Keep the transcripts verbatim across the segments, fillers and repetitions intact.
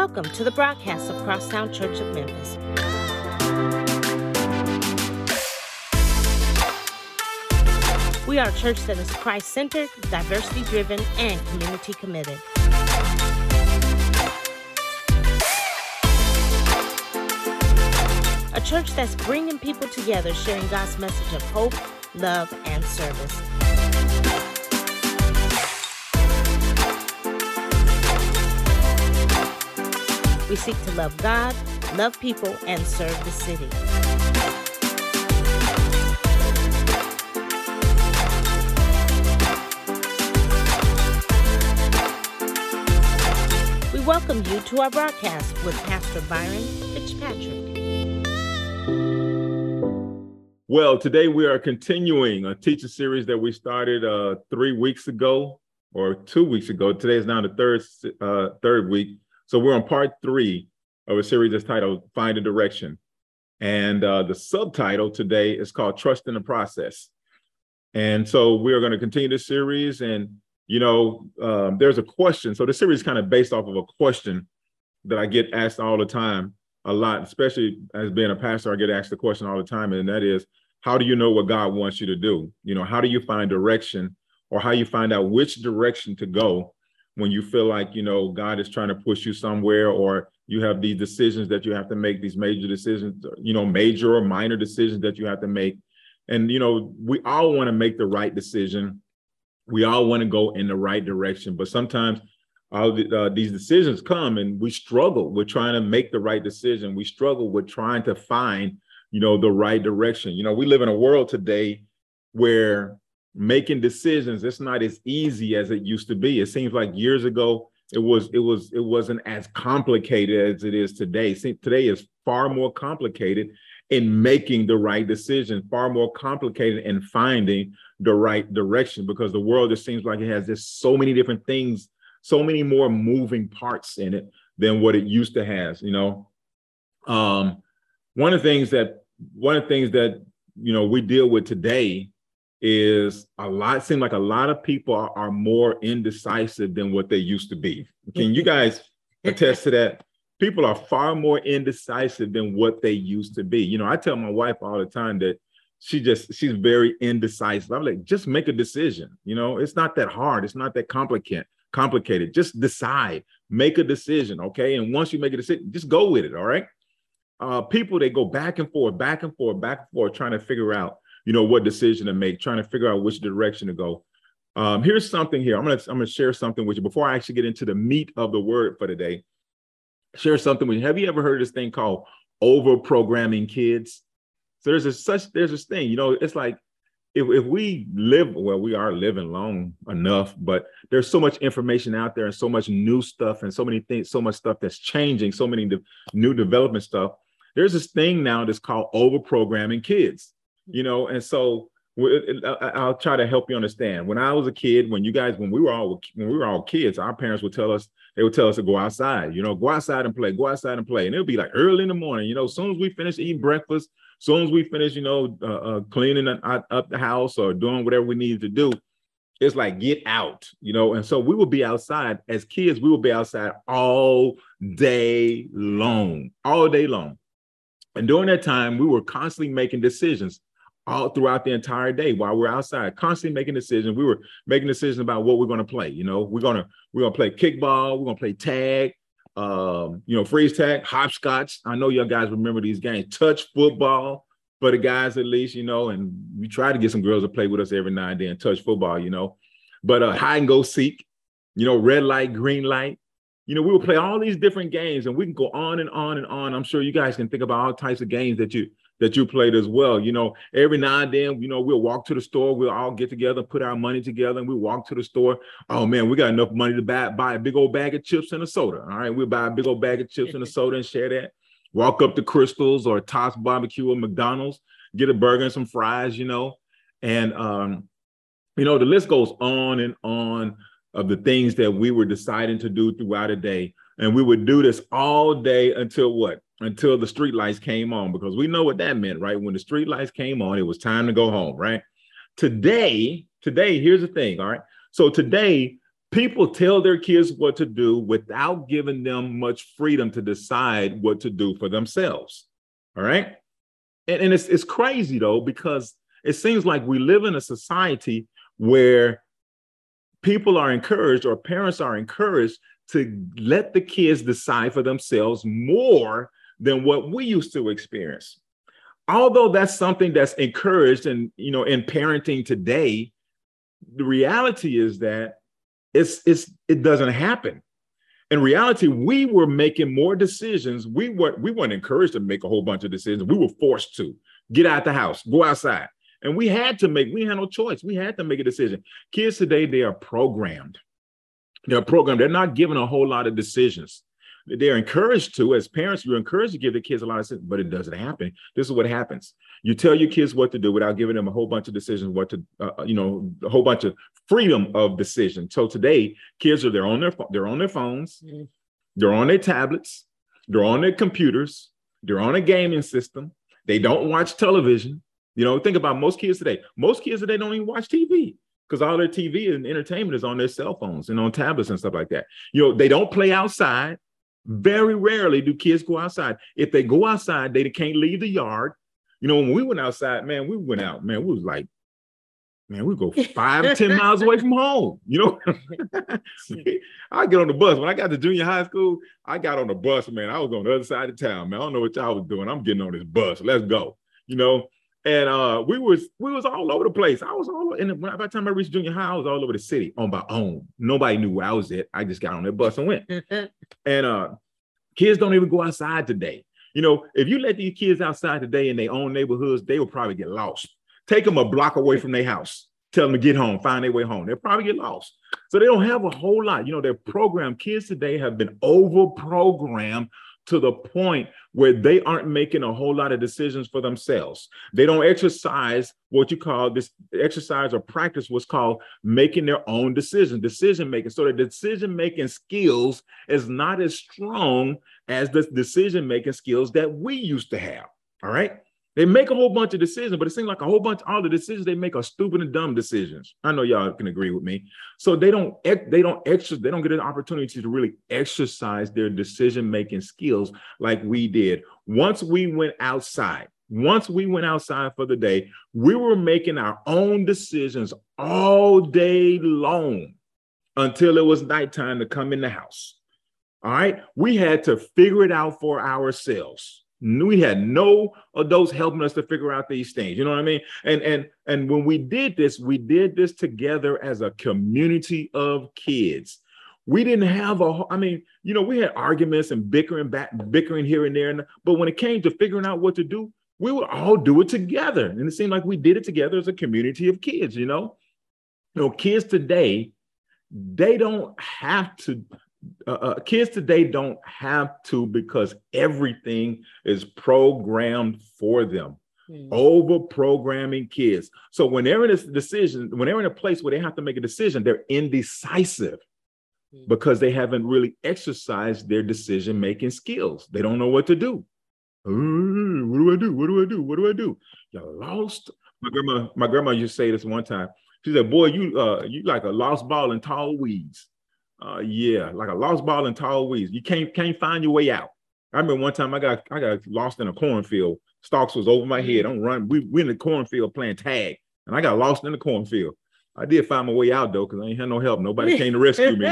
Welcome to the broadcast of Crosstown Church of Memphis. We are a church that is Christ-centered, diversity-driven, and community-committed. A church that's bringing people together, sharing God's message of hope, love, and service. We seek to love God, love people, and serve the city. We welcome you to our broadcast with Pastor Byron Fitzpatrick. Well, today we are continuing a teacher series that we started uh, three weeks ago or two weeks ago. Today is now the third uh, third week. So we're on part three of a series that's titled Find a Direction. And uh, the subtitle today is called Trust in the Process. And so we are going to continue this series. And, you know, um, there's a question. So the series is kind of based off of a question that I get asked all the time a lot, especially as being a pastor. I get asked the question all the time. And that is, how do you know what God wants you to do? You know, how do you find direction, or how you find out which direction to go when you feel like, you know, God is trying to push you somewhere, or you have these decisions that you have to make, these major decisions, you know, major or minor decisions that you have to make. And, you know, we all want to make the right decision. We all want to go in the right direction. But sometimes all the, uh, these decisions come and we struggle with trying to make the right decision. We struggle with trying to find, you know, the right direction. You know, we live in a world today where making decisions, it's not as easy as it used to be. It seems like years ago, it was it was it wasn't as complicated as it is today. See, today is far more complicated in making the right decision, far more complicated in finding the right direction, because the world just seems like it has just so many different things, so many more moving parts in it than what it used to have. You know, um, one of the things that one of the things that you know we deal with today is a lot, seem like a lot of people are, are more indecisive than what they used to be. Can you guys attest to that? People are far more indecisive than what they used to be. You know, I tell my wife all the time that she just, she's very indecisive. I'm like, just make a decision. You know, it's not that hard. It's not that complicated, complicated. Just decide, make a decision. Okay. And once you make a decision, just go with it. All right. Uh, people, they go back and forth, back and forth, back and forth, trying to figure out, you know, what decision to make, trying to figure out which direction to go. Um, here's something here. I'm going to I'm gonna share something with you before I actually get into the meat of the word for today. Share something with you. Have you ever heard of this thing called over-programming kids? So there's a such there's this thing, you know, it's like if, if we live, well, we are living long enough, but there's so much information out there and so much new stuff and so many things, so much stuff that's changing, so many de- new development stuff. There's this thing now that's called over-programming kids. You know, and so I'll try to help you understand. When I was a kid, when you guys, when we were all when we were all kids, our parents would tell us, they would tell us to go outside, you know, go outside and play, go outside and play. And it'll be like early in the morning, you know, as soon as we finish eating breakfast, as soon as we finish, you know, uh, uh, cleaning up the house or doing whatever we needed to do, it's like, get out, you know. And so we would be outside as kids. We would be outside all day long, all day long. And during that time, we were constantly making decisions all throughout the entire day while we're outside, constantly making decisions. We were making decisions about what we're going to play. You know, we're going to we're going to play kickball. We're going to play tag, um, you know, freeze tag, hopscotch. I know y'all guys remember these games, touch football for the guys, at least, you know, and we try to get some girls to play with us every now and then, touch football, you know, but uh, hide and go seek, you know, red light, green light. You know, we would play all these different games, and we can go on and on and on. I'm sure you guys can think about all types of games that you that you played as well. You know, every now and then, you know, we'll walk to the store. We'll all get together, put our money together, and we walk to the store. Oh, man, we got enough money to buy, buy a big old bag of chips and a soda. All right, we'll buy a big old bag of chips and a soda and share that. Walk up to Crystal's or Tops Barbecue or McDonald's, get a burger and some fries, you know. And, um, you know, the list goes on and on of the things that we were deciding to do throughout a day. And we would do this all day until what? Until the street lights came on, because we know what that meant, right? When the street lights came on, it was time to go home, right? Today, today, here's the thing, all right? So today, People tell their kids what to do without giving them much freedom to decide what to do for themselves. All right. And, and it's, it's crazy, though, because it seems like we live in a society where people are encouraged, or parents are encouraged, to let the kids decide for themselves more than what we used to experience. Although that's something that's encouraged and, you know, in parenting today, the reality is that It's, it's, it doesn't happen. In reality, we were making more decisions. We, were, we weren't encouraged to make a whole bunch of decisions. We were forced to get out the house, go outside. And we had to make, we had no choice. We had to make a decision. Kids today, they are programmed. They're programmed. They're not given a whole lot of decisions. They're encouraged to, as parents, you're encouraged to give the kids a lot of decisions, but it doesn't happen. This is what happens. You tell your kids what to do without giving them a whole bunch of decisions, what to, uh, you know, a whole bunch of freedom of decision. So today, kids are they're on their they're on their phones, they're on their tablets, they're on their computers, they're on a gaming system. They don't watch television. You know, think about most kids today. Most kids today don't even watch T V because all their T V and entertainment is on their cell phones and on tablets and stuff like that. You know, they don't play outside. Very rarely do kids go outside. If they go outside, they can't leave the yard. You know, when we went outside, man, we went out, man, we was like, man, we go five, ten miles away from home. You know, I get on the bus. When I got to junior high school, I got on the bus, man. I was on the other side of town, man. I don't know what y'all was doing. I'm getting on this bus. Let's go. You know, and uh, we was we was all over the place. I was all and by the time I reached junior high, I was all over the city on my own. Nobody knew where I was at. I just got on that bus and went. and uh, kids don't even go outside today. You know, if you let these kids outside today in their own neighborhoods, they will probably get lost. Take them a block away from their house. Tell them to get home, find their way home. They'll probably get lost. So they don't have a whole lot. You know, they're programmed. Kids today have been over-programmed to the point where they aren't making a whole lot of decisions for themselves. They don't exercise what you call this exercise or practice what's called making their own decisions, decision-making. So the decision-making skills is not as strong as the decision-making skills that we used to have, all right? They make a whole bunch of decisions, but it seems like a whole bunch, all the decisions they make are stupid and dumb decisions. I know y'all can agree with me. So they don't, they don't extra, they don't get an opportunity to really exercise their decision-making skills like we did. Once we went outside, once we went outside for the day, we were making our own decisions all day long until it was nighttime to come in the house. All right. We had to figure it out for ourselves. We had no adults helping us to figure out these things. You know what I mean? And, and, and when we did this, we did this together as a community of kids. We didn't have a, I mean, you know, we had arguments and bickering back, bickering here and there. And, but when it came to figuring out what to do, we would all do it together. And it seemed like we did it together as a community of kids, you know? You know, kids today, they don't have to Uh, uh, kids today don't have to because everything is programmed for them. Mm. Over-programming kids. So when they're in a decision, when they're in a place where they have to make a decision, they're indecisive mm. because they haven't really exercised their decision-making skills. They don't know what to do. Ooh, what do I do? What do I do? What do I do? You're lost. My grandma, my grandma used to say this one time. She said, boy, you, uh, you like a lost ball in tall weeds. Uh, yeah, like a lost ball in tall weeds. You can't can't find your way out. I remember one time I got I got lost in a cornfield. Stalks was over my head. I'm running. We we're in the cornfield playing tag, and I got lost in the cornfield. I did find my way out though, because I ain't had no help. Nobody came to rescue me.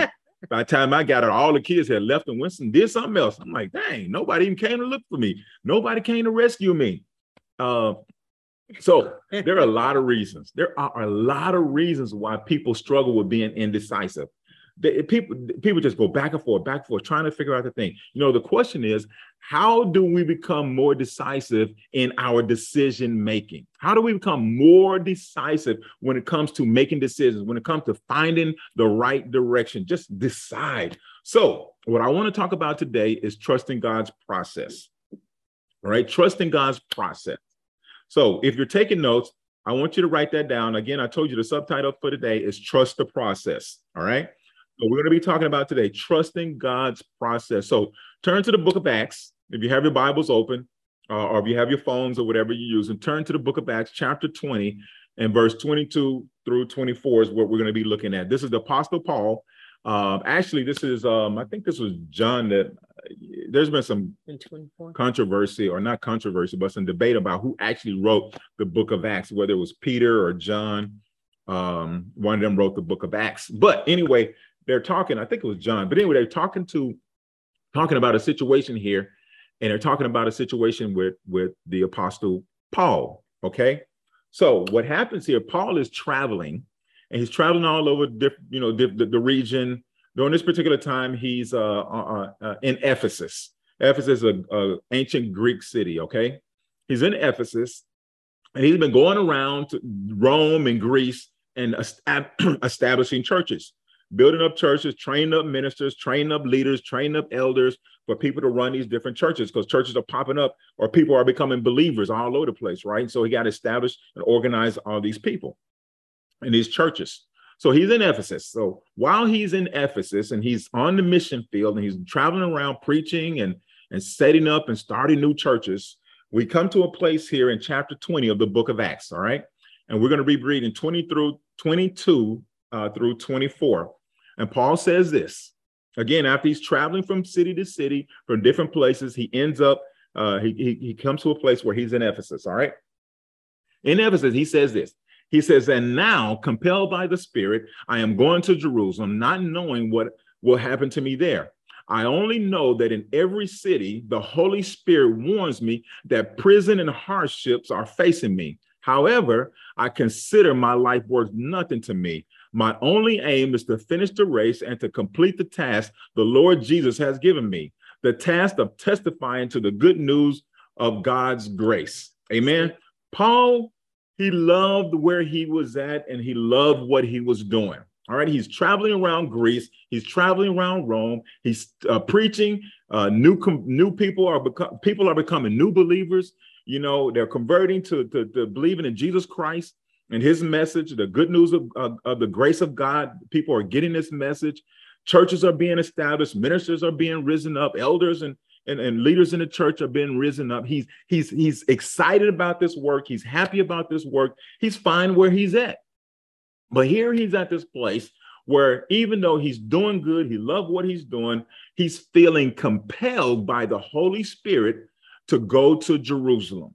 By the time I got out, all the kids had left and Winston did something else. I'm like, dang, nobody even came to look for me. Nobody came to rescue me. Uh, so there are a lot of reasons. There are a lot of reasons why people struggle with being indecisive. They, people, people just go back and forth, back and forth, trying to figure out the thing. You know, the question is, how do we become more decisive in our decision making? How do we become more decisive when it comes to making decisions, when it comes to finding the right direction? Just decide. So what I want to talk about today is trusting God's process. All right. Trusting God's process. So if you're taking notes, I want you to write that down. Again, I told you the subtitle for today is Trust the Process. All right. So we're going to be talking about today, trusting God's process. So turn to the book of Acts. If you have your Bibles open, uh, or if you have your phones or whatever you use, and turn to the book of Acts, chapter twenty and verse twenty-two through twenty-four is what we're going to be looking at. This is the Apostle Paul Uh, actually, this is, um, I think this was John that uh, there's been some controversy or not controversy, but some debate about who actually wrote the book of Acts, whether it was Peter or John. Um, one of them wrote the book of Acts. But anyway, they're talking, I think it was John, but anyway, they're talking to, talking about a situation here, and they're talking about a situation with, with the Apostle Paul. Okay. So what happens here, Paul is traveling. And he's traveling all over, you know, the, the region. During this particular time, he's uh, uh, uh, in Ephesus. Ephesus is an ancient Greek city, okay? He's in Ephesus, and he's been going around to Rome and Greece and estab establishing churches, building up churches, training up ministers, training up leaders, training up elders for people to run these different churches, because churches are popping up or people are becoming believers all over the place, right? So he got to establish and organize all these people in these churches. So he's in Ephesus. So while he's in Ephesus and he's on the mission field and he's traveling around preaching and, and setting up and starting new churches, we come to a place here in chapter twenty of the book of Acts. All right. And we're going to be reading twenty through twenty-two uh, through twenty-four. And Paul says this again, after he's traveling from city to city, from different places, he ends up, uh, he, he, he comes to a place where he's in Ephesus. All right. In Ephesus, he says this. He says, and now, compelled by the Spirit, I am going to Jerusalem, not knowing what will happen to me there. I only know that in every city, the Holy Spirit warns me that prison and hardships are facing me. However, I consider my life worth nothing to me. My only aim is to finish the race and to complete the task the Lord Jesus has given me, the task of testifying to the good news of God's grace. Amen. Paul, he loved where he was at and he loved what he was doing. All right. He's traveling around Greece. He's traveling around Rome. He's uh, preaching. Uh, new new people are people are becoming new believers. You know, they're converting to, to, to believing in Jesus Christ and his message, the good news of, of, of the grace of God. People are getting this message. Churches are being established. Ministers are being risen up. Elders and And, and leaders in the church have been risen up. He's, he's, he's excited about this work. He's happy about this work. He's fine where he's at. But here he's at this place where even though he's doing good, he loves what he's doing, he's feeling compelled by the Holy Spirit to go to Jerusalem.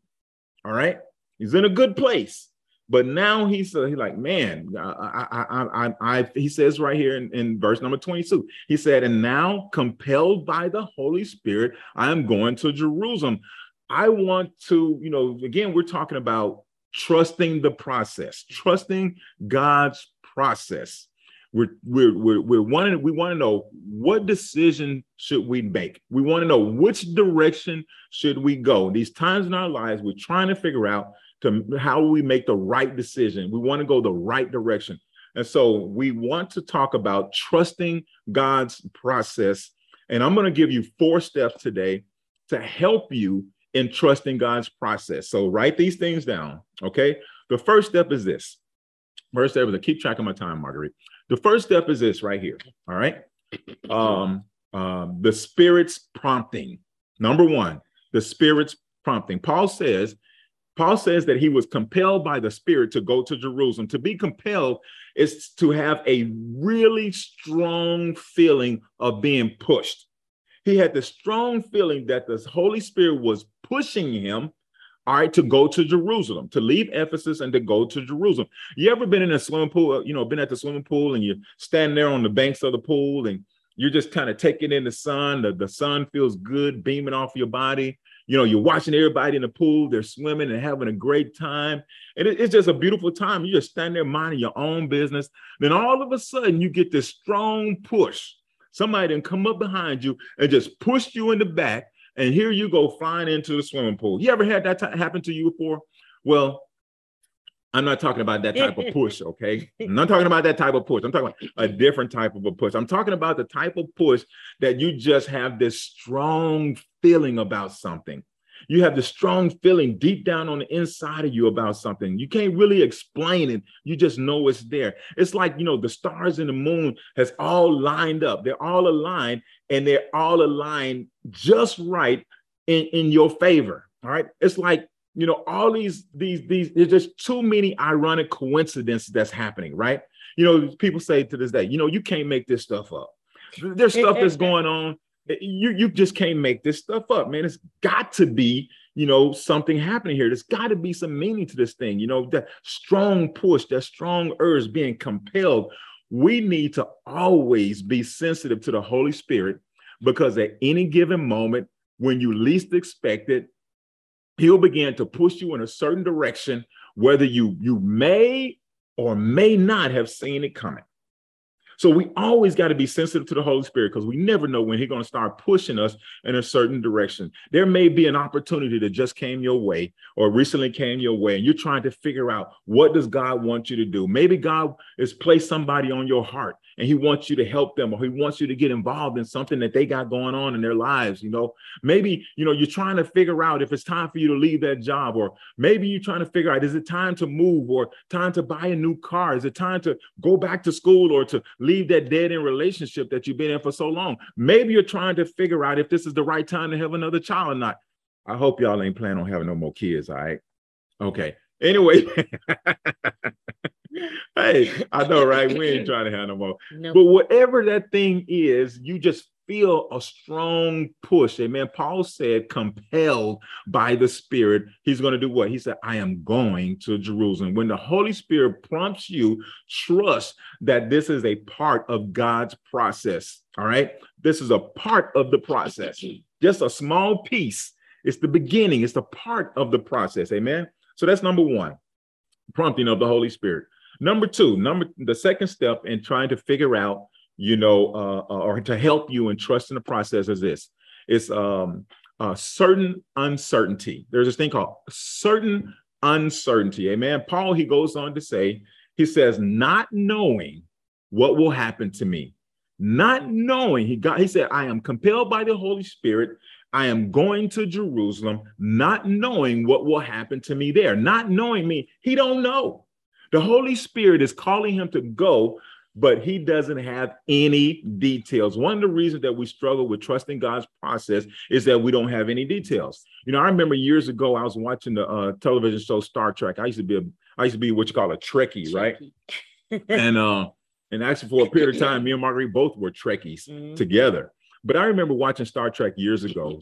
All right. He's in a good place. But now he's, uh, he's like, man, I, I, I, I, I, he says right here in, in verse number twenty-two, he said, and now compelled by the Holy Spirit, I am going to Jerusalem. I want to, you know, again, we're talking about trusting the process, trusting God's process. We're, we're, we're, we're wanting, we want to know what decision should we make? We want to know which direction should we go? These times in our lives, we're trying to figure out to how we make the right decision. We want to go the right direction. And so we want to talk about trusting God's process. And I'm going to give you four steps today to help you in trusting God's process. So write these things down. Okay. The first step is this. First step is to keep track of my time, Marguerite. The first step is this right here. All right. Um, uh, the Spirit's prompting. Number one, the Spirit's prompting. Paul says, Paul says that he was compelled by the Spirit to go to Jerusalem. To be compelled is to have a really strong feeling of being pushed. He had the strong feeling that the Holy Spirit was pushing him, all right, to go to Jerusalem, to leave Ephesus and to go to Jerusalem. You ever been in a swimming pool, you know, been at the swimming pool and you're standing there on the banks of the pool and you're just kind of taking in the sun. The, the sun feels good beaming off your body. You know, you're watching everybody in the pool, they're swimming and having a great time. And it, it's just a beautiful time. You just stand there minding your own business. Then all of a sudden you get this strong push. Somebody then come up behind you and just push you in the back. And here you go flying into the swimming pool. You ever had that happen to you before? Well, I'm not talking about that type of push, okay? I'm not talking about that type of push. I'm talking about a different type of a push. I'm talking about the type of push that you just have this strong feeling about something. You have this strong feeling deep down on the inside of you about something. You can't really explain it. You just know it's there. It's like, you know, the stars and the moon has all lined up. They're all aligned, and they're all aligned just right in, in your favor, all right? It's like, you know, all these, these, these, there's just too many ironic coincidences that's happening, right? You know, people say to this day, you know, you can't make this stuff up. There's stuff that's going on. You you just can't make this stuff up, man. It's got to be, you know, something happening here. There's got to be some meaning to this thing. You know, that strong push, that strong urge, being compelled. We need to always be sensitive to the Holy Spirit, because at any given moment, when you least expect it, he'll begin to push you in a certain direction, whether you, you may or may not have seen it coming. So we always got to be sensitive to the Holy Spirit, because we never know when he's going to start pushing us in a certain direction. There may be an opportunity that just came your way or recently came your way, and you're trying to figure out, what does God want you to do? Maybe God has placed somebody on your heart and he wants you to help them, or he wants you to get involved in something that they got going on in their lives. You know, maybe, you know, you're trying to figure out if it's time for you to leave that job, or maybe you're trying to figure out, is it time to move, or time to buy a new car? Is it time to go back to school, or to leave that dead-end relationship that you've been in for so long? Maybe you're trying to figure out if this is the right time to have another child or not. I hope y'all ain't planning on having no more kids, all right? Okay. Anyway. Hey, I know, right? We ain't trying to have no more. Nope. But whatever that thing is, you just feel a strong push. Amen. Paul said, compelled by the Spirit, he's going to do what? He said, I am going to Jerusalem. When the Holy Spirit prompts you, trust that this is a part of God's process. All right. This is a part of the process. Just a small piece. It's the beginning. It's the part of the process. Amen. So that's number one, prompting of the Holy Spirit. Number two, number the second step in trying to figure out, you know, uh, or to help you and trust in the process is this. It's um, a certain uncertainty. There's this thing called certain uncertainty. Amen. Paul, he goes on to say, he says, not knowing what will happen to me, not knowing he got, he said, I am compelled by the Holy Spirit. I am going to Jerusalem, not knowing what will happen to me there, not knowing me. He don't know. The Holy Spirit is calling him to go, but he doesn't have any details. One of the reasons that we struggle with trusting God's process is that we don't have any details. You know, I remember years ago, I was watching the uh, television show Star Trek. I used to be, a, I used to be what you call a Trekkie, Trekkie. Right? and uh, and actually for a period of time, me and Marguerite both were Trekkies mm-hmm. together. But I remember watching Star Trek years ago,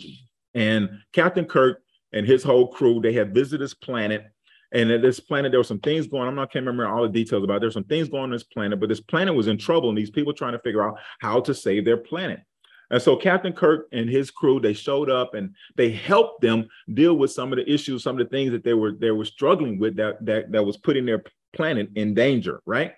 and Captain Kirk and his whole crew, they had visited this planet. And at this planet, there were some things going on. I'm not, I can't remember all the details about it. There's some things going on this planet, but this planet was in trouble, and these people trying to figure out how to save their planet. And so Captain Kirk and his crew, they showed up and they helped them deal with some of the issues, some of the things that they were they were struggling with that that, that was putting their planet in danger, right?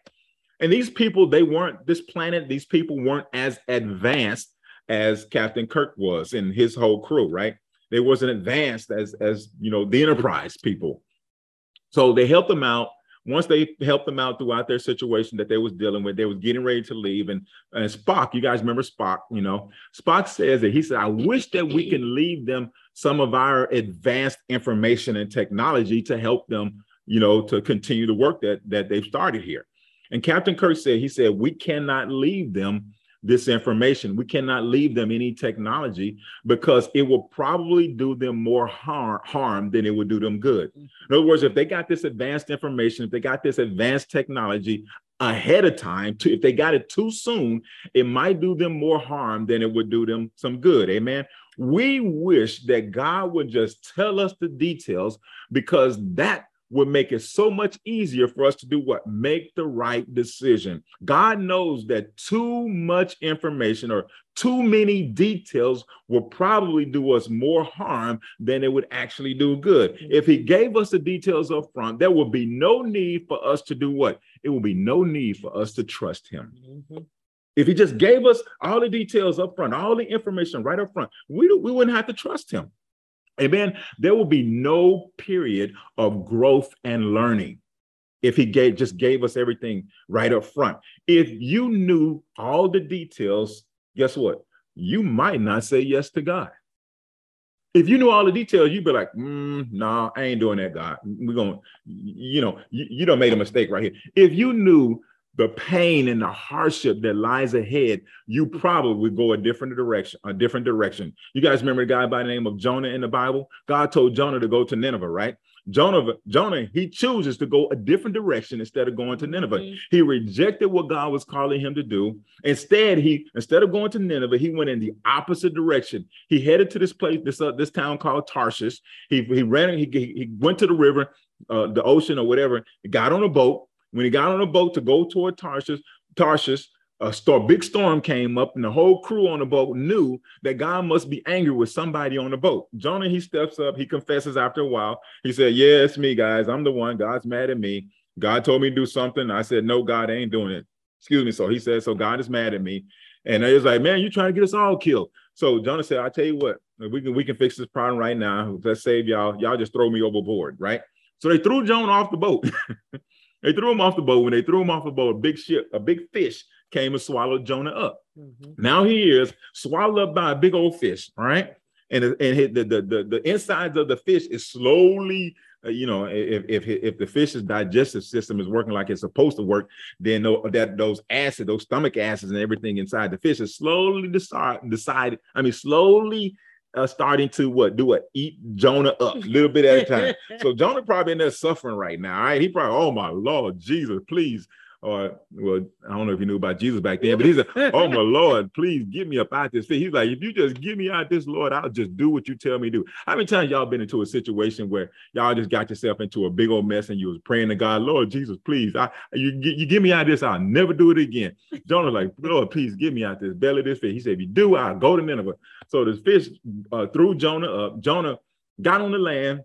And these people, they weren't, this planet, these people weren't as advanced as Captain Kirk was and his whole crew, right? They wasn't advanced as as you know the Enterprise people. So they helped them out. Once they helped them out throughout their situation that they was dealing with, they was getting ready to leave. And, and Spock, you guys remember Spock, you know, Spock says that he said, I wish that we can leave them some of our advanced information and technology to help them, you know, to continue the work that, that they've started here. And Captain Kirk said, he said, we cannot leave them this information. We cannot leave them any technology, because it will probably do them more harm, harm than it would do them good. In other words, if they got this advanced information, if they got this advanced technology ahead of time, to, if they got it too soon, it might do them more harm than it would do them some good. Amen. We wish that God would just tell us the details, because that would make it so much easier for us to do what? Make the right decision. God knows that too much information or too many details will probably do us more harm than it would actually do good. If he gave us the details up front, there will be no need for us to do what? It will be no need for us to trust him. Mm-hmm. If he just gave us all the details up front, all the information right up front, we, we wouldn't have to trust him. Amen. There will be no period of growth and learning if he gave, just gave us everything right up front. If you knew all the details, guess what? You might not say yes to God. If you knew all the details, you'd be like, mm, no, nah, I ain't doing that, God. We're going to, you know, you, you done made a mistake right here. If you knew the pain and the hardship that lies ahead, you probably would go a different direction, a different direction. You guys remember the guy by the name of Jonah in the Bible? God told Jonah to go to Nineveh, right? Jonah, Jonah, he chooses to go a different direction instead of going to Nineveh. Mm-hmm. He rejected what God was calling him to do. Instead, he instead of going to Nineveh, he went in the opposite direction. He headed to this place, this uh, this town called Tarshish. He he ran. He he went to the river, uh, the ocean or whatever. He got on a boat. When he got on a boat to go toward Tarshish, Tarshish. A star, big storm came up, and the whole crew on the boat knew that God must be angry with somebody on the boat. Jonah, he steps up. He confesses after a while. He said, yeah, it's me, guys. I'm the one. God's mad at me. God told me to do something. I said, no, God, I ain't doing it. Excuse me. So he said, so God is mad at me. And he was like, man, you're trying to get us all killed. So Jonah said, I tell you what, we can, we can fix this problem right now. Let's save y'all. Y'all just throw me overboard, right? So they threw Jonah off the boat. They threw him off the boat. When they threw him off the boat, a big ship, a big fish came and swallowed Jonah up. Mm-hmm. Now he is swallowed up by a big old fish, all right? And, and the, the, the, the insides of the fish is slowly, uh, you know, if, if, if the fish's digestive system is working like it's supposed to work, then that those acid, those stomach acids and everything inside the fish is slowly decide, decide, I mean, slowly uh, starting to what? Do what? Eat Jonah up a little bit at a time. So Jonah probably in there suffering right now, all right? He probably, oh my Lord, Jesus, please. Or, well, I don't know if you knew about Jesus back then, but he's like, oh, my Lord, please get me up out this thing. He's like, if you just get me out this, Lord, I'll just do what you tell me to do. How many times y'all been into a situation where y'all just got yourself into a big old mess and you was praying to God, Lord, Jesus, please, I, you, you get me out of this. I'll never do it again. Jonah like, Lord, please get me out this belly of this fish. He said, if you do, I'll go to Nineveh. So this fish uh, threw Jonah up. Jonah got on the land.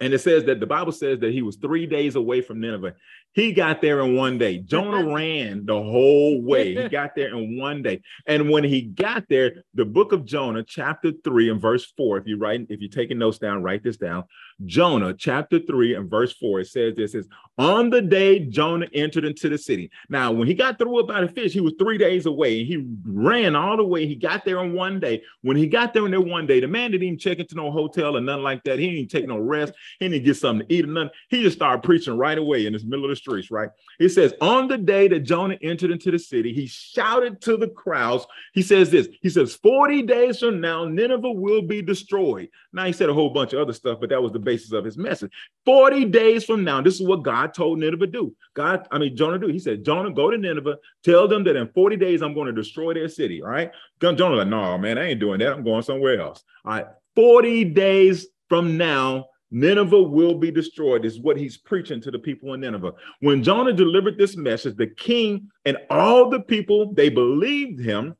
And it says that the Bible says that he was three days away from Nineveh. He got there in one day. Jonah ran the whole way. He got there in one day. And when he got there, the book of Jonah, chapter three and verse four, if you're writing, if you're taking notes down, write this down. Jonah, chapter three and verse four, it says this is on the day Jonah entered into the city. Now, when he got through about a fish, he was three days away. And he ran all the way. He got there in one day. When he got there in there one day, the man didn't even check into no hotel or nothing like that. He didn't even take no rest. He didn't get something to eat or nothing. He just started preaching right away in the middle of the streets, right? It says, on the day that Jonah entered into the city, he shouted to the crowds. He says this, he says, forty days from now, Nineveh will be destroyed. Now, he said a whole bunch of other stuff, but that was the basis of his message. forty days from now, this is what God told Nineveh to do. God, I mean, Jonah do. He said, Jonah, go to Nineveh, tell them that in forty days, I'm going to destroy their city, all right? Jonah like, no, man, I ain't doing that. I'm going somewhere else. All right, forty days from now, Nineveh will be destroyed is what he's preaching to the people in Nineveh. When Jonah delivered this message, the king and all the people, they believed him.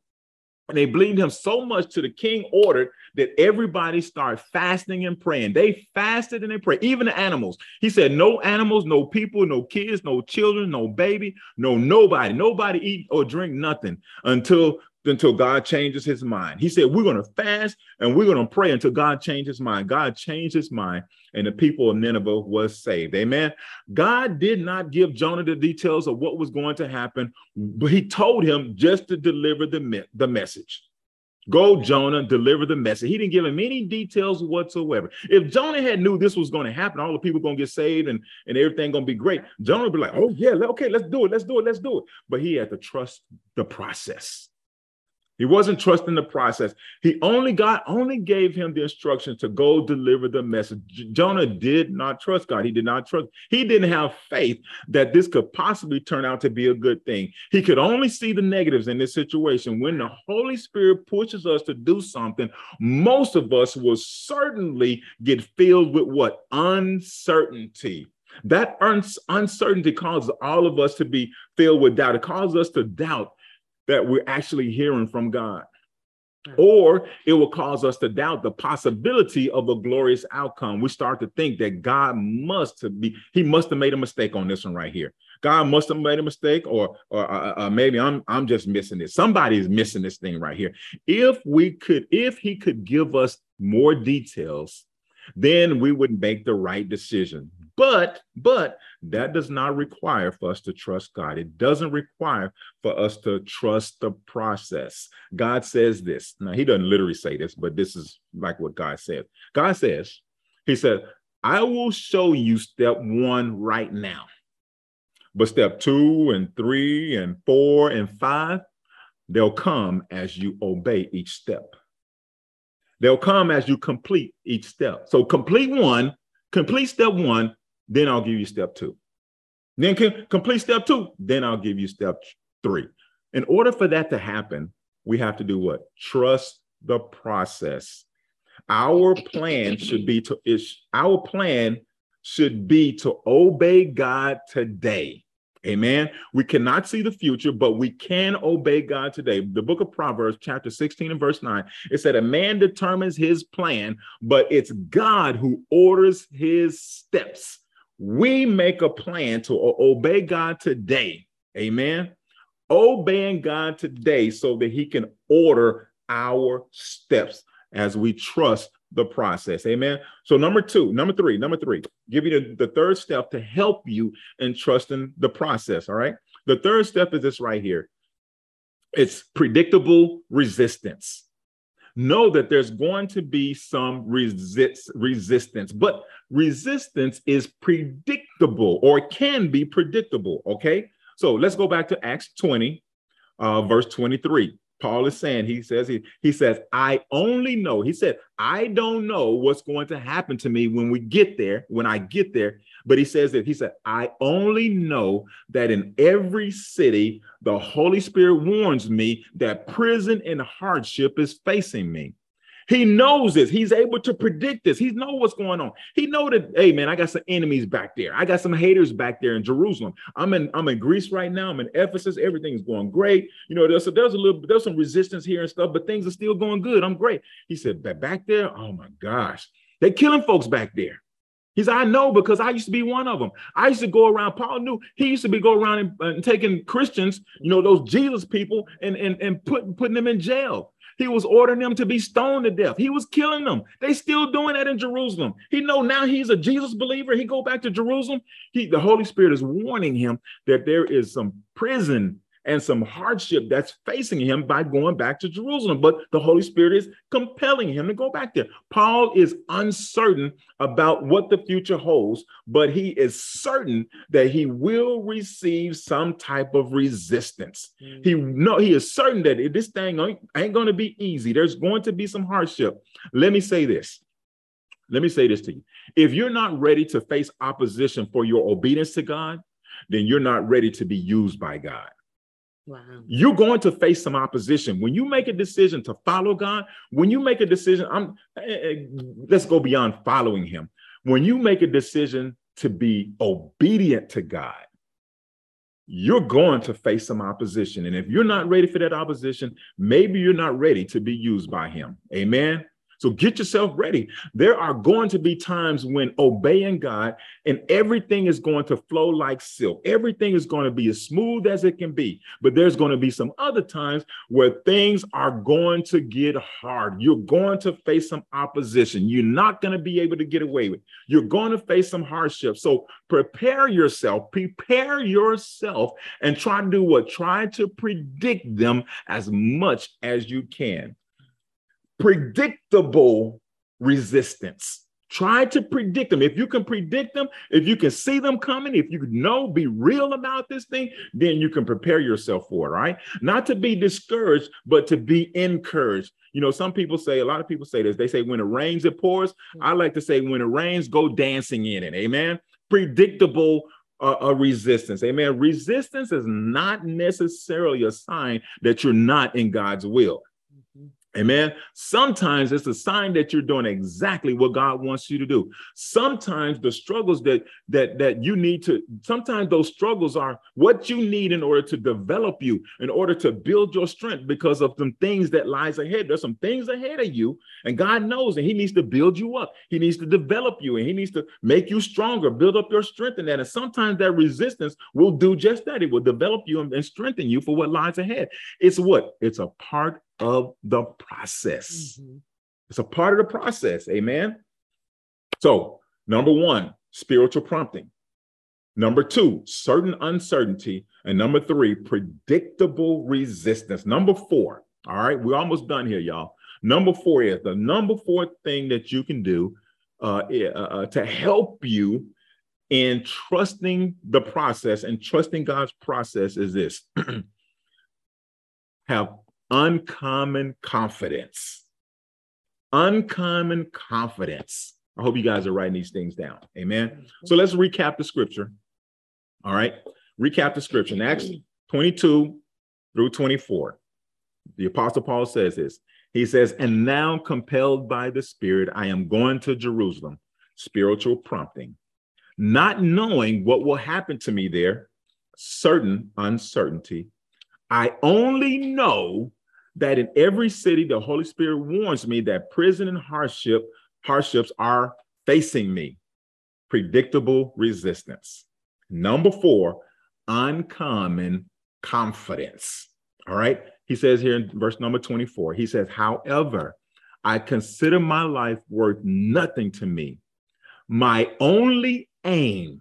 And they believed him so much to the king ordered that everybody started fasting and praying. They fasted and they prayed, even the animals. He said, no animals, no people, no kids, no children, no baby, no nobody. Nobody eat or drink nothing until until God changes his mind. He said, we're going to fast and we're going to pray until God changes his mind. God changed his mind and the people of Nineveh was saved. Amen. God did not give Jonah the details of what was going to happen, but he told him just to deliver the, me- the message. Go, Jonah, deliver the message. He didn't give him any details whatsoever. If Jonah had knew this was going to happen, all the people going to get saved and, and everything going to be great, Jonah would be like, oh, yeah, okay, let's do it. Let's do it. Let's do it. But he had to trust the process. He wasn't trusting the process. He only God only gave him the instruction to go deliver the message. Jonah did not trust God. He did not trust. He didn't have faith that this could possibly turn out to be a good thing. He could only see the negatives in this situation. When the Holy Spirit pushes us to do something, most of us will certainly get filled with what? Uncertainty. That uncertainty causes all of us to be filled with doubt. It causes us to doubt that we're actually hearing from God. Or it will cause us to doubt the possibility of a glorious outcome. We start to think that God must be, he must have made a mistake on this one right here. God must have made a mistake, or, or uh, uh, maybe I'm, I'm just missing it. Somebody is missing this thing right here. If we could, if he could give us more details, then we would make the right decision. But, but that does not require for us to trust God. It doesn't require for us to trust the process. God says this. Now, he doesn't literally say this, but this is like what God said. God says, he said, I will show you step one right now. But step two and three and four and five, they'll come as you obey each step. They'll come as you complete each step. So complete one. Complete step one, then I'll give you step two. Then complete step two, then I'll give you step three. In order for that to happen, we have to do what? Trust the process. Our plan should be to is our plan should be to obey God today. Amen. We cannot see the future, but we can obey God today. The book of Proverbs, chapter sixteen and verse nine, it said, a man determines his plan, but it's God who orders his steps. We make a plan to obey God today. Amen. Obeying God today so that he can order our steps as we trust the process. Amen. So number two, number three, number three, give you the, the third step to help you in trusting the process. All right. The third step is this right here. It's predictable resistance. Know that there's going to be some resist, resistance, but resistance is predictable or can be predictable. Okay. So let's go back to Acts twenty, uh, verse twenty-three. Paul is saying, he says, he, he says, I only know, he said, I don't know what's going to happen to me when we get there, when I get there. But he says that he said, I only know that in every city, the Holy Spirit warns me that prison and hardship is facing me. He knows this. He's able to predict this. He knows what's going on. He knows that, hey, man, I got some enemies back there. I got some haters back there in Jerusalem. I'm in, I'm in Greece right now. I'm in Ephesus. Everything's going great. You know, there's, there's a little, there's some resistance here and stuff, but things are still going good. I'm great. He said, but back there, oh my gosh, they're killing folks back there. He said, I know because I used to be one of them. I used to go around. Paul knew he used to be go around and, and taking Christians, you know, those Jesus people and, and, and put, putting them in jail. He was ordering them to be stoned to death. He was killing them. They still doing that in Jerusalem. He know now he's a Jesus believer. He go back to Jerusalem. He, the Holy Spirit is warning him that there is some prison and some hardship that's facing him by going back to Jerusalem. But the Holy Spirit is compelling him to go back there. Paul is uncertain about what the future holds, but he is certain that he will receive some type of resistance. Mm-hmm. He no, he is certain that if this thing ain't going to be easy, there's going to be some hardship. Let me say this. Let me say this to you. If you're not ready to face opposition for your obedience to God, then you're not ready to be used by God. Wow. You're going to face some opposition when you make a decision to follow God. When you make a decision, I'm let's go beyond following him. When you make a decision to be obedient to God, you're going to face some opposition. And if you're not ready for that opposition, maybe you're not ready to be used by him. Amen. So get yourself ready. There are going to be times when obeying God and everything is going to flow like silk. Everything is going to be as smooth as it can be. But there's going to be some other times where things are going to get hard. You're going to face some opposition. You're not going to be able to get away with it. You're going to face some hardship. So prepare yourself, prepare yourself and try to do what? Try to predict them as much as you can. Predictable resistance. Try to predict them. If you can predict them, if you can see them coming, if you know, be real about this thing, then you can prepare yourself for it, right? Not to be discouraged, but to be encouraged. You know, some people say, a lot of people say this, they say, when it rains, it pours. I like to say, when it rains, go dancing in it. Amen. Predictable uh, uh, resistance. Amen. Resistance is not necessarily a sign that you're not in God's will. Amen. Sometimes it's a sign that you're doing exactly what God wants you to do. Sometimes the struggles that that that you need to, sometimes those struggles are what you need in order to develop you, in order to build your strength because of some things that lies ahead. There's some things ahead of you and God knows and he needs to build you up. He needs to develop you and he needs to make you stronger, build up your strength in that. And sometimes that resistance will do just that. It will develop you and, and strengthen you for what lies ahead. It's what? It's a part of the process. Mm-hmm. It's a part of the process. Amen. So number one, spiritual prompting. Number two, certain uncertainty. And number three, predictable resistance. Number four. All right. We're almost done here, y'all. Number four is the number four thing that you can do uh, uh, to help you in trusting the process and trusting God's process is this. Have uncommon confidence, uncommon confidence. I hope you guys are writing these things down. Amen. So let's recap the scripture. All right. Recap the scripture. In Acts twenty-two through twenty-four. The Apostle Paul says this. He says, and now compelled by the Spirit, I am going to Jerusalem, spiritual prompting, not knowing what will happen to me there, certain uncertainty. I only know that in every city, the Holy Spirit warns me that prison and hardship, hardships are facing me. Predictable resistance. Number four, uncommon confidence. All right. He says here in verse number twenty-four, he says, however, I consider my life worth nothing to me. My only aim,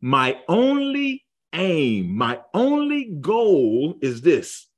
my only aim, my only goal is this,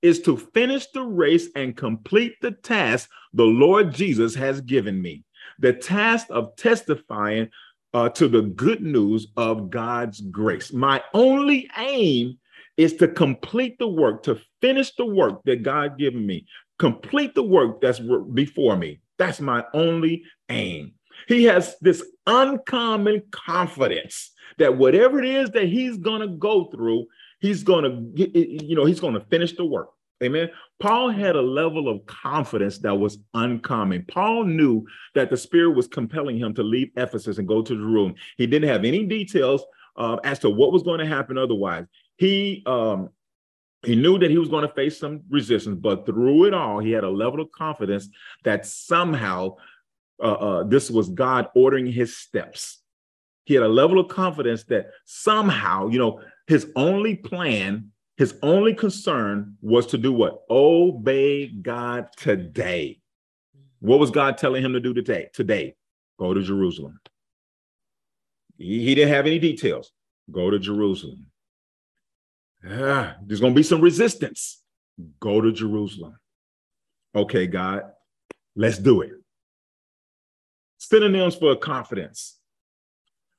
is to finish the race and complete the task the Lord Jesus has given me, the task of testifying uh, to the good news of God's grace. My only aim is to complete the work, to finish the work that God given me, complete the work that's before me. That's my only aim. He has this uncommon confidence that whatever it is that he's going to go through, he's going to, you know, he's going to finish the work. Amen. Paul had a level of confidence that was uncommon. Paul knew that the Spirit was compelling him to leave Ephesus and go to Rome. He didn't have any details uh, as to what was going to happen otherwise. He um, he knew that he was going to face some resistance, but through it all, he had a level of confidence that somehow uh, uh, this was God ordering his steps. He had a level of confidence that somehow, you know, his only plan, his only concern was to do what? Obey God today. What was God telling him to do today? Today, go to Jerusalem. He, he didn't have any details. Go to Jerusalem. Ah, there's going to be some resistance. Go to Jerusalem. Okay, God, let's do it. Synonyms for confidence,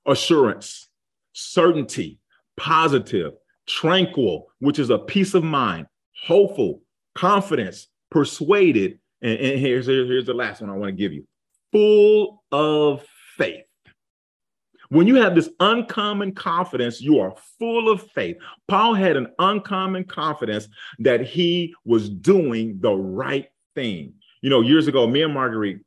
assurance, certainty, positive, tranquil, which is a peace of mind, hopeful, confidence, persuaded. And, and here's, here's the last one I want to give you. Full of faith. When you have this uncommon confidence, you are full of faith. Paul had an uncommon confidence that he was doing the right thing. You know, years ago, me and Marguerite,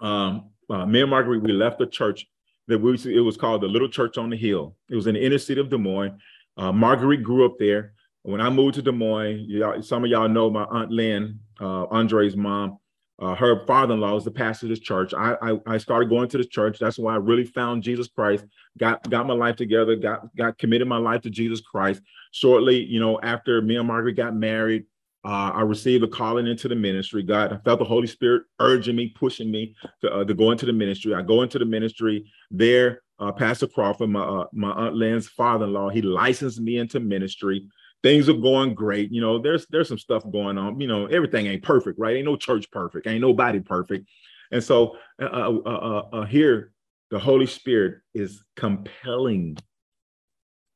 um, uh, me and Marguerite, we left the church that we it was called the Little Church on the Hill. It was in the inner city of Des Moines. Uh, Marguerite grew up there. When I moved to Des Moines, some of y'all know my Aunt Lynn, uh, Andre's mom. Uh, her father-in-law was the pastor of this church. I, I I started going to the church. That's why I really found Jesus Christ. Got got my life together. Got got committed my life to Jesus Christ. Shortly, you know, after me and Margaret got married, uh, I received a calling into the ministry. God, I felt the Holy Spirit urging me, pushing me to uh, to go into the ministry. I go into the ministry there. Uh, Pastor Crawford, my uh, my Aunt Lynn's father-in-law, he licensed me into ministry. Things are going great. You know, there's there's some stuff going on. You know, everything ain't perfect, right? Ain't no church perfect. Ain't nobody perfect. And so uh, uh, uh, uh, here, the Holy Spirit is compelling,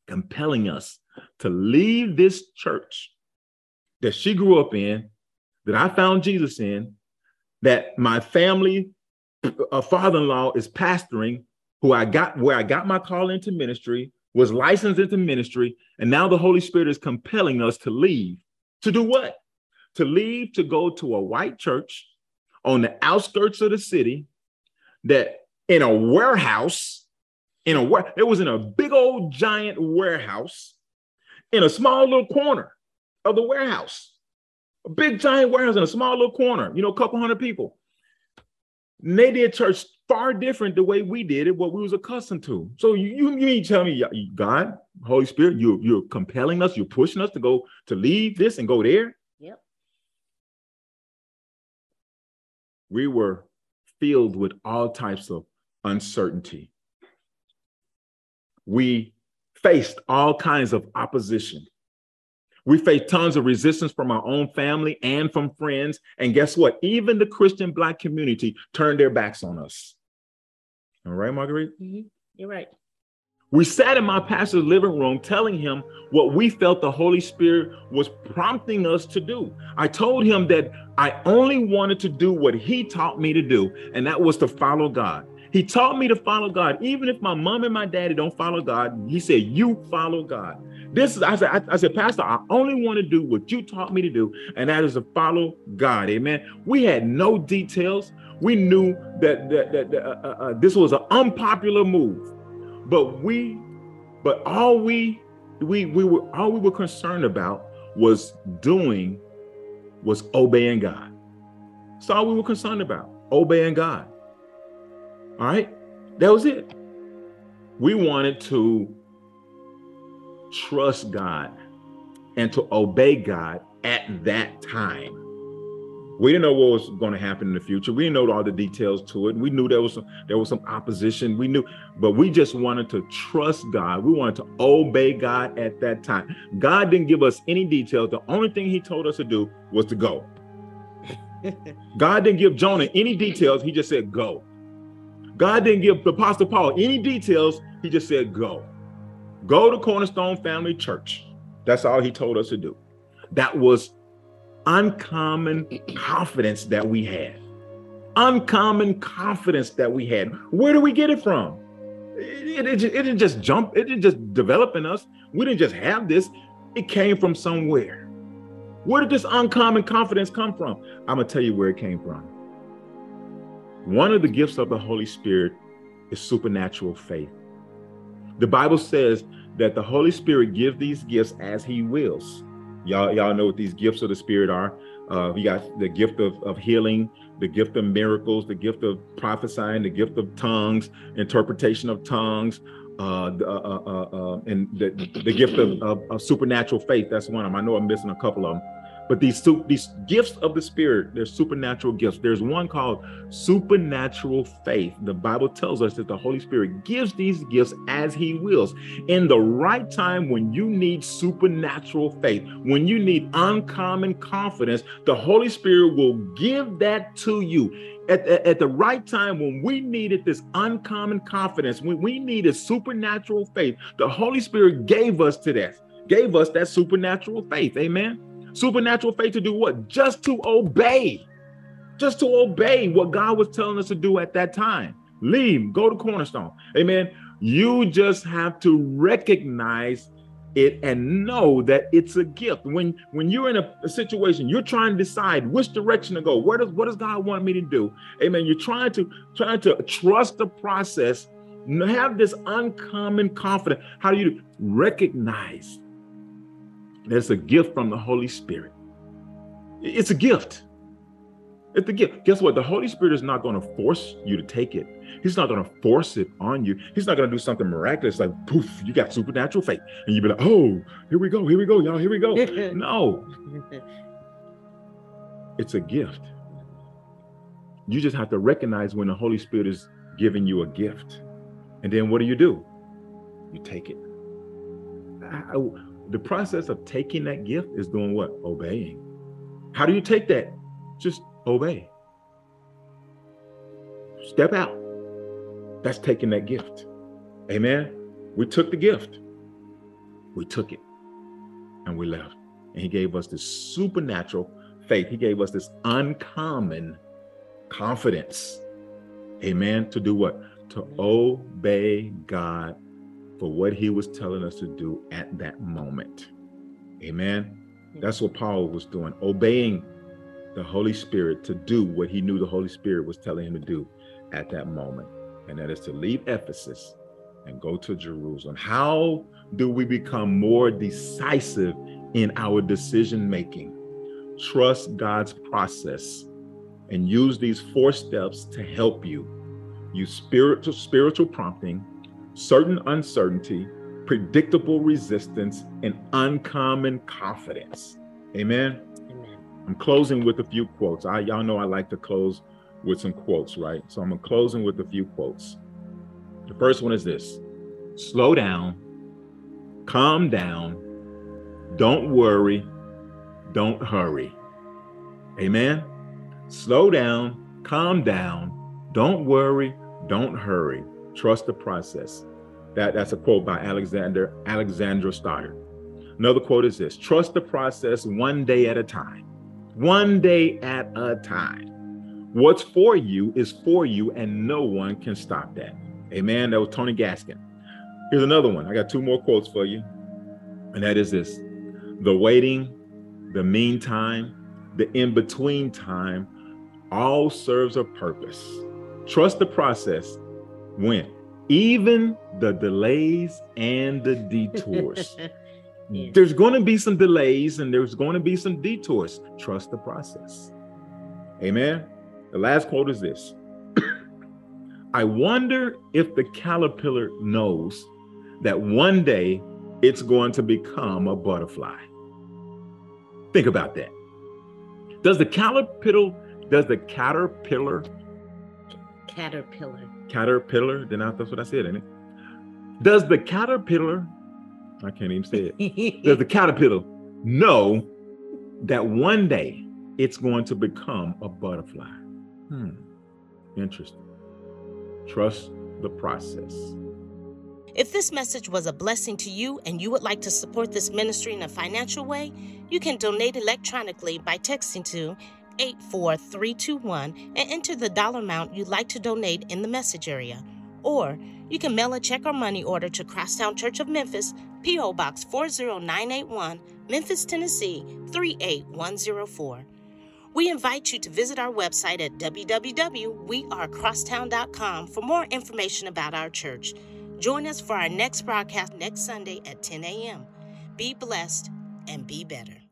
compelling us to leave this church that she grew up in, that I found Jesus in, that my family, uh, father-in-law is pastoring, who I got where I got my call into ministry, was licensed into ministry, and now the Holy Spirit is compelling us to leave. To do what? To leave, to go to a white church on the outskirts of the city that in a warehouse, in a it was in a big old giant warehouse, in a small little corner of the warehouse, a big giant warehouse in a small little corner, you know, a couple hundred people. And they did church far different the way we did it, what we was accustomed to. So you you, you mean tell me, God, Holy Spirit, you, you're compelling us, you're pushing us to go to leave this and go there? Yep. We were filled with all types of uncertainty. We faced all kinds of opposition. We faced tons of resistance from our own family and from friends. And guess what? Even the Christian Black community turned their backs on us. All right, Marguerite? Mm-hmm. You're right. We sat in my pastor's living room telling him what we felt the Holy Spirit was prompting us to do. I told him that I only wanted to do what he taught me to do, and that was to follow God. He taught me to follow God. Even if my mom and my daddy don't follow God, he said, you follow God. This is, I said, I, I said, Pastor, I only want to do what you taught me to do, and that is to follow God. Amen. We had no details. We knew that, that, that, that uh, uh, this was an unpopular move, but we, but all we, we, we were, all we were concerned about was doing, was obeying God. That's all we were concerned about, obeying God. All right, that was it. We wanted to trust God and to obey God at that time. We didn't know what was going to happen in the future. We didn't know all the details to it. We knew there was some, there was some opposition. We knew, but we just wanted to trust God. We wanted to obey God at that time. God didn't give us any details. The only thing he told us to do was to go. God didn't give Jonah any details. He just said, go. God didn't give Apostle Paul any details. He just said, go. Go to Cornerstone Family Church. That's all he told us to do. That was uncommon confidence that we had. Uncommon confidence that we had. Where do we get it from? It, it, it didn't just jump. It didn't just develop in us. We didn't just have this. It came from somewhere. Where did this uncommon confidence come from? I'm going to tell you where it came from. One of the gifts of the Holy Spirit is supernatural faith. The Bible says that the Holy Spirit gives these gifts as he wills. Y'all, y'all know what these gifts of the Spirit are. Uh, you got the gift of, of healing, the gift of miracles, the gift of prophesying, the gift of tongues, interpretation of tongues, uh, uh, uh, uh, and the, the gift of, of, of supernatural faith. That's one of them. I know I'm missing a couple of them. But these, these gifts of the Spirit, they're supernatural gifts. There's one called supernatural faith. The Bible tells us that the Holy Spirit gives these gifts as he wills. In the right time, when you need supernatural faith, when you need uncommon confidence, the Holy Spirit will give that to you. At, at, at the right time, when we needed this uncommon confidence, when we needed supernatural faith, the Holy Spirit gave us to that, gave us that supernatural faith. Amen. Supernatural faith to do what? Just to obey. Just to obey what God was telling us to do at that time. Leave, go to Cornerstone. Amen. You just have to recognize it and know that it's a gift. When, when you're in a, a situation, you're trying to decide which direction to go. Where does, what does God want me to do? Amen. You're trying to, trying to trust the process. Have this uncommon confidence. How do you recognize? There's a gift from the Holy Spirit. It's a gift. It's a gift. Guess what? The Holy Spirit is not going to force you to take it. He's not going to force it on you. He's not going to do something miraculous like, poof, you got supernatural faith. And you'll be like, oh, here we go, here we go, y'all, here we go. No. It's a gift. You just have to recognize when the Holy Spirit is giving you a gift. And then what do you do? You take it. I, I, The process of taking that gift is doing what? Obeying. How do you take that? Just obey. Step out. That's taking that gift. Amen. We took the gift. We took it. And we left. And he gave us this supernatural faith. He gave us this uncommon confidence. Amen. To do what? To obey God for what he was telling us to do at that moment. Amen. That's what Paul was doing, obeying the Holy Spirit to do what he knew the Holy Spirit was telling him to do at that moment. And that is to leave Ephesus and go to Jerusalem. How do we become more decisive in our decision making? Trust God's process and use these four steps to help you. Use spiritual, spiritual prompting, certain uncertainty, predictable resistance, and uncommon confidence. Amen? Amen. I'm closing with a few quotes. I, y'all know I like to close with some quotes, right? So I'm closing with a few quotes. The first one is this: slow down, calm down, don't worry, don't hurry. Amen? Slow down, calm down, don't worry, don't hurry. Trust the process. That, that's a quote by Alexander, Alexander Stoddard. Another quote is this: trust the process one day at a time. One day at a time. What's for you is for you, and no one can stop that. Amen. That was Tony Gaskin. Here's another one. I got two more quotes for you. And that is this: the waiting, the meantime, the in-between time, all serves a purpose. Trust the process when, even the delays and the detours. Yeah. There's going to be some delays and there's going to be some detours. Trust the process. Amen. The last quote is this: I wonder if the caterpillar knows that one day it's going to become a butterfly. Think about that. Does the caterpillar, does the caterpillar, caterpillar, caterpillar, then I, that's what I said, ain't it? Does the caterpillar, I can't even say it. Does the caterpillar know that one day it's going to become a butterfly? Hmm. Interesting. Trust the process. If this message was a blessing to you and you would like to support this ministry in a financial way, you can donate electronically by texting to eight four three two one and enter the dollar amount you'd like to donate in the message area. Or you can mail a check or money order to Crosstown Church of Memphis, P O. Box four zero nine eight one, Memphis, Tennessee three eight one zero four. We invite you to visit our website at w w w dot we are crosstown dot com for more information about our church. Join us for our next broadcast next Sunday at ten a m Be blessed and be better.